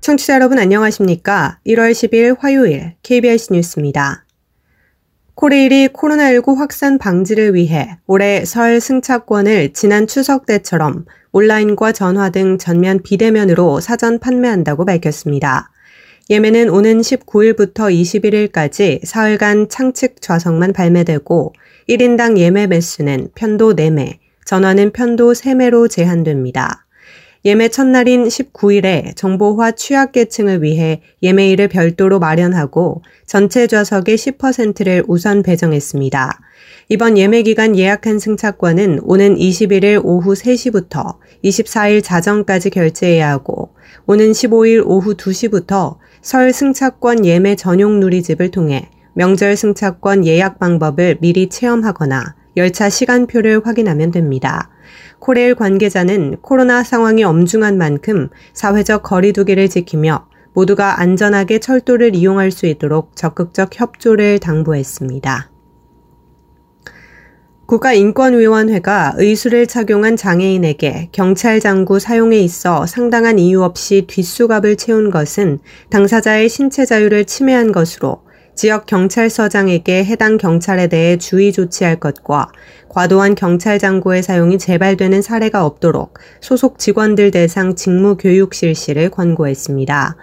청취자 여러분 안녕하십니까? 1월 10일 화요일 KBIC 뉴스입니다. 코레일이 코로나19 확산 방지를 위해 올해 설 승차권을 지난 추석 때처럼 온라인과 전화 등 전면 비대면으로 사전 판매한다고 밝혔습니다. 예매는 오는 19일부터 21일까지 사흘간 창측 좌석만 발매되고 1인당 예매 매수는 편도 4매, 전화는 편도 3매로 제한됩니다. 예매 첫날인 19일에 정보화 취약계층을 위해 예매일을 별도로 마련하고 전체 좌석의 10%를 우선 배정했습니다. 이번 예매기간 예약한 승차권은 오는 21일 오후 3시부터 24일 자정까지 결제해야 하고 오는 15일 오후 2시부터 설 승차권 예매 전용 누리집을 통해 명절 승차권 예약 방법을 미리 체험하거나 열차 시간표를 확인하면 됩니다. 코레일 관계자는 코로나 상황이 엄중한 만큼 사회적 거리두기를 지키며 모두가 안전하게 철도를 이용할 수 있도록 적극적 협조를 당부했습니다. 국가인권위원회가 의수를 착용한 장애인에게 경찰 장구 사용에 있어 상당한 이유 없이 뒷수갑을 채운 것은 당사자의 신체 자유를 침해한 것으로 지역 경찰서장에게 해당 경찰에 대해 주의 조치할 것과 과도한 경찰 장구의 사용이 재발되는 사례가 없도록 소속 직원들 대상 직무 교육 실시를 권고했습니다.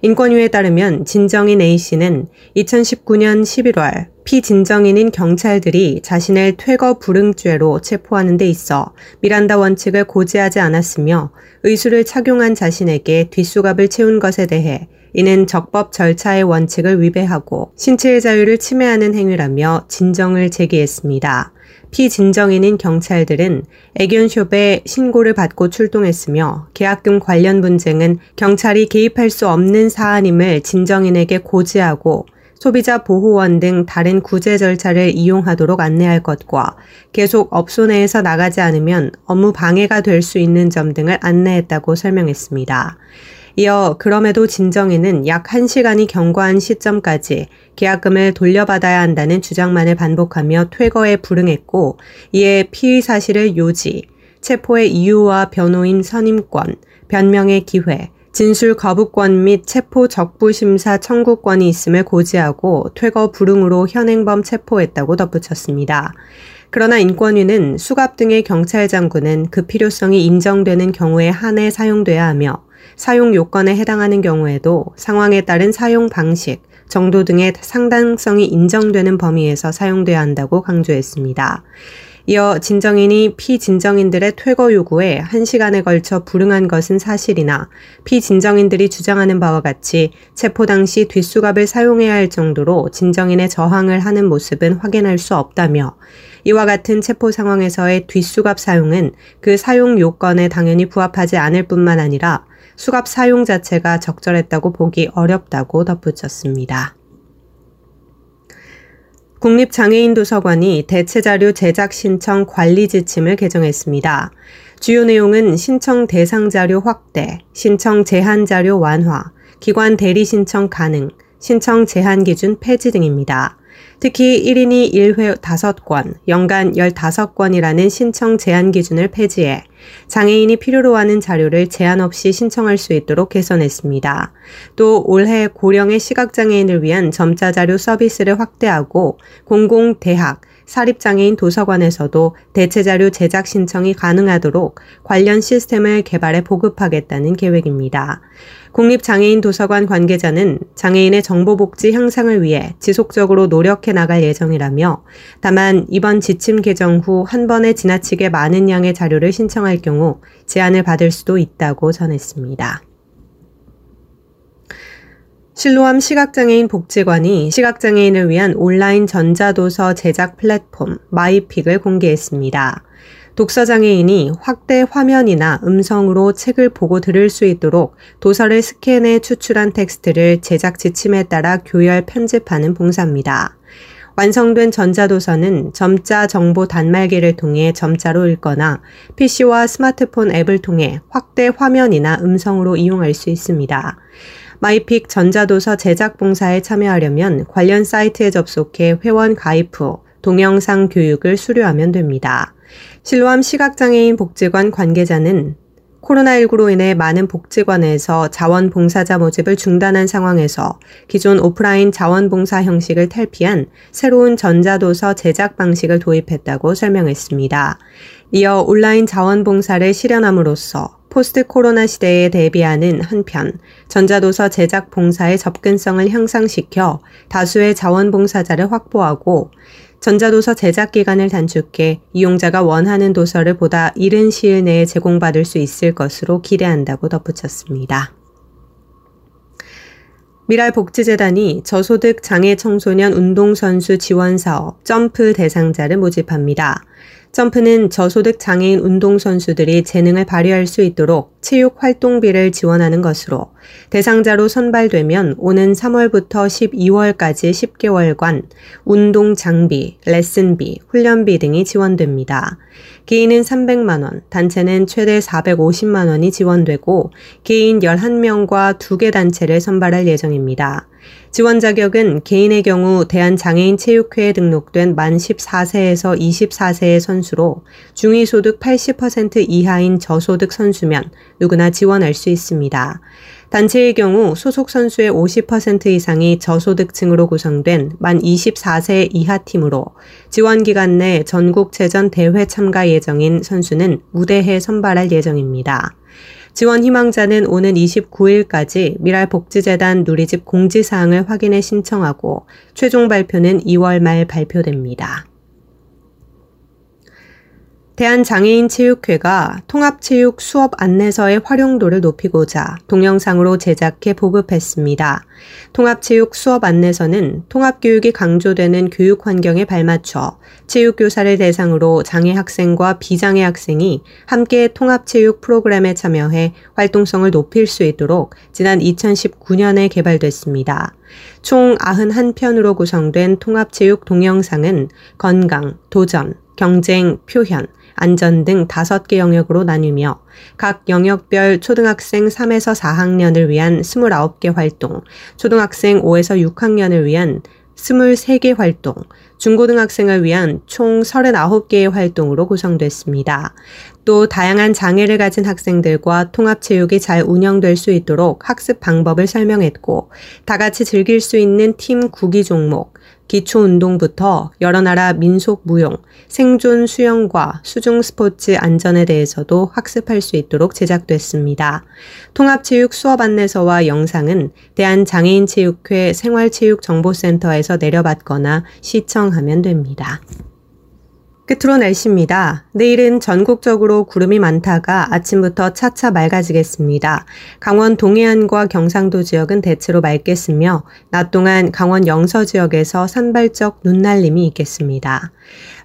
인권위에 따르면 진정인 A씨는 2019년 11월 피진정인인 경찰들이 자신을 퇴거 불응죄로 체포하는 데 있어 미란다 원칙을 고지하지 않았으며 의수를 착용한 자신에게 뒷수갑을 채운 것에 대해 이는 적법 절차의 원칙을 위배하고 신체의 자유를 침해하는 행위라며 진정을 제기했습니다. 피진정인인 경찰들은 애견숍에 신고를 받고 출동했으며 계약금 관련 분쟁은 경찰이 개입할 수 없는 사안임을 진정인에게 고지하고 소비자 보호원 등 다른 구제 절차를 이용하도록 안내할 것과 계속 업소 내에서 나가지 않으면 업무 방해가 될 수 있는 점 등을 안내했다고 설명했습니다. 이어 그럼에도 진정인은 약 1시간이 경과한 시점까지 계약금을 돌려받아야 한다는 주장만을 반복하며 퇴거에 불응했고 이에 피의 사실을 요지, 체포의 이유와 변호인 선임권, 변명의 기회, 진술 거부권 및 체포 적부심사 청구권이 있음을 고지하고 퇴거 불응으로 현행범 체포했다고 덧붙였습니다. 그러나 인권위는 수갑 등의 경찰 장구는 그 필요성이 인정되는 경우에 한해 사용돼야 하며 사용 요건에 해당하는 경우에도 상황에 따른 사용 방식, 정도 등의 상당성이 인정되는 범위에서 사용돼야 한다고 강조했습니다. 이어 진정인이 피진정인들의 퇴거 요구에 1시간에 걸쳐 불응한 것은 사실이나 피진정인들이 주장하는 바와 같이 체포 당시 뒷수갑을 사용해야 할 정도로 진정인의 저항을 하는 모습은 확인할 수 없다며 이와 같은 체포 상황에서의 뒷수갑 사용은 그 사용 요건에 당연히 부합하지 않을 뿐만 아니라 수갑 사용 자체가 적절했다고 보기 어렵다고 덧붙였습니다. 국립장애인도서관이 대체자료 제작 신청 관리 지침을 개정했습니다. 주요 내용은 신청 대상 자료 확대, 신청 제한 자료 완화, 기관 대리 신청 가능, 신청 제한 기준 폐지 등입니다. 특히 1인이 1회 5권, 연간 15권이라는 신청 제한 기준을 폐지해 장애인이 필요로 하는 자료를 제한 없이 신청할 수 있도록 개선했습니다. 또 올해 고령의 시각장애인을 위한 점자 자료 서비스를 확대하고 공공, 대학, 사립장애인 도서관에서도 대체자료 제작 신청이 가능하도록 관련 시스템을 개발해 보급하겠다는 계획입니다. 국립장애인도서관 관계자는 장애인의 정보복지 향상을 위해 지속적으로 노력해 나갈 예정이라며 다만 이번 지침 개정 후 한 번에 지나치게 많은 양의 자료를 신청할 경우 제한을 받을 수도 있다고 전했습니다. 실로암 시각장애인 복지관이 시각장애인을 위한 온라인 전자도서 제작 플랫폼 마이픽을 공개했습니다. 독서장애인이 확대 화면이나 음성으로 책을 보고 들을 수 있도록 도서를 스캔해 추출한 텍스트를 제작 지침에 따라 교열 편집하는 봉사입니다. 완성된 전자도서는 점자 정보 단말기를 통해 점자로 읽거나 PC와 스마트폰 앱을 통해 확대 화면이나 음성으로 이용할 수 있습니다. 마이픽 전자도서 제작 봉사에 참여하려면 관련 사이트에 접속해 회원 가입 후 동영상 교육을 수료하면 됩니다. 실로암 시각장애인 복지관 관계자는 코로나19로 인해 많은 복지관에서 자원봉사자 모집을 중단한 상황에서 기존 오프라인 자원봉사 형식을 탈피한 새로운 전자도서 제작 방식을 도입했다고 설명했습니다. 이어 온라인 자원봉사를 실현함으로써 포스트 코로나 시대에 대비하는 한편 전자도서 제작 봉사의 접근성을 향상시켜 다수의 자원봉사자를 확보하고 전자도서 제작 기간을 단축해 이용자가 원하는 도서를 보다 이른 시일 내에 제공받을 수 있을 것으로 기대한다고 덧붙였습니다. 미래복지재단이 저소득 장애 청소년 운동선수 지원사업 점프 대상자를 모집합니다. 점프는 저소득 장애인 운동선수들이 재능을 발휘할 수 있도록 체육활동비를 지원하는 것으로 대상자로 선발되면 오는 3월부터 12월까지 10개월간 운동장비, 레슨비, 훈련비 등이 지원됩니다. 개인은 300만원, 단체는 최대 450만원이 지원되고 개인 11명과 2개 단체를 선발할 예정입니다. 지원 자격은 개인의 경우 대한장애인체육회에 등록된 만 14세에서 24세의 선수로 중위소득 80% 이하인 저소득 선수면 누구나 지원할 수 있습니다. 단체의 경우 소속 선수의 50% 이상이 저소득층으로 구성된 만 24세 이하 팀으로 지원 기간 내 전국체전 대회 참가 예정인 선수는 우대해 선발할 예정입니다. 지원 희망자는 오는 29일까지 미랄복지재단 누리집 공지사항을 확인해 신청하고 최종 발표는 2월 말 발표됩니다. 대한장애인체육회가 통합체육 수업 안내서의 활용도를 높이고자 동영상으로 제작해 보급했습니다. 통합체육 수업 안내서는 통합교육이 강조되는 교육 환경에 발맞춰 체육교사를 대상으로 장애 학생과 비장애 학생이 함께 통합체육 프로그램에 참여해 활동성을 높일 수 있도록 지난 2019년에 개발됐습니다. 총 91편으로 구성된 통합체육 동영상은 건강, 도전, 경쟁, 표현, 안전 등 5개 영역으로 나뉘며 각 영역별 초등학생 3에서 4학년을 위한 29개 활동, 초등학생 5에서 6학년을 위한 23개 활동, 중고등학생을 위한 총 39개의 활동으로 구성됐습니다. 또 다양한 장애를 가진 학생들과 통합체육이 잘 운영될 수 있도록 학습 방법을 설명했고 다같이 즐길 수 있는 팀 구기 종목, 기초운동부터 여러 나라 민속무용, 생존 수영과 수중스포츠 안전에 대해서도 학습할 수 있도록 제작됐습니다. 통합체육 수업 안내서와 영상은 대한장애인체육회 생활체육정보센터에서 내려받거나 시청하면 됩니다. 끝으로 날씨입니다. 내일은 전국적으로 구름이 많다가 아침부터 차차 맑아지겠습니다. 강원 동해안과 경상도 지역은 대체로 맑겠으며 낮 동안 강원 영서 지역에서 산발적 눈날림이 있겠습니다.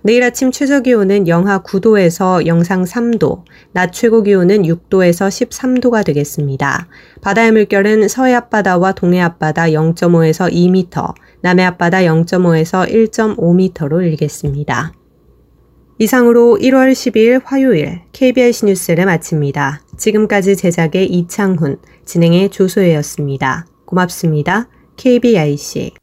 내일 아침 최저기온은 영하 9도에서 영상 3도, 낮 최고기온은 6도에서 13도가 되겠습니다. 바다의 물결은 서해 앞바다와 동해 앞바다 0.5에서 2m, 남해 앞바다 0.5에서 1.5m로 일겠습니다. 이상으로 1월 12일 화요일 KBIC 뉴스를 마칩니다. 지금까지 제작의 이창훈, 진행의 조소혜였습니다. 고맙습니다. KBIC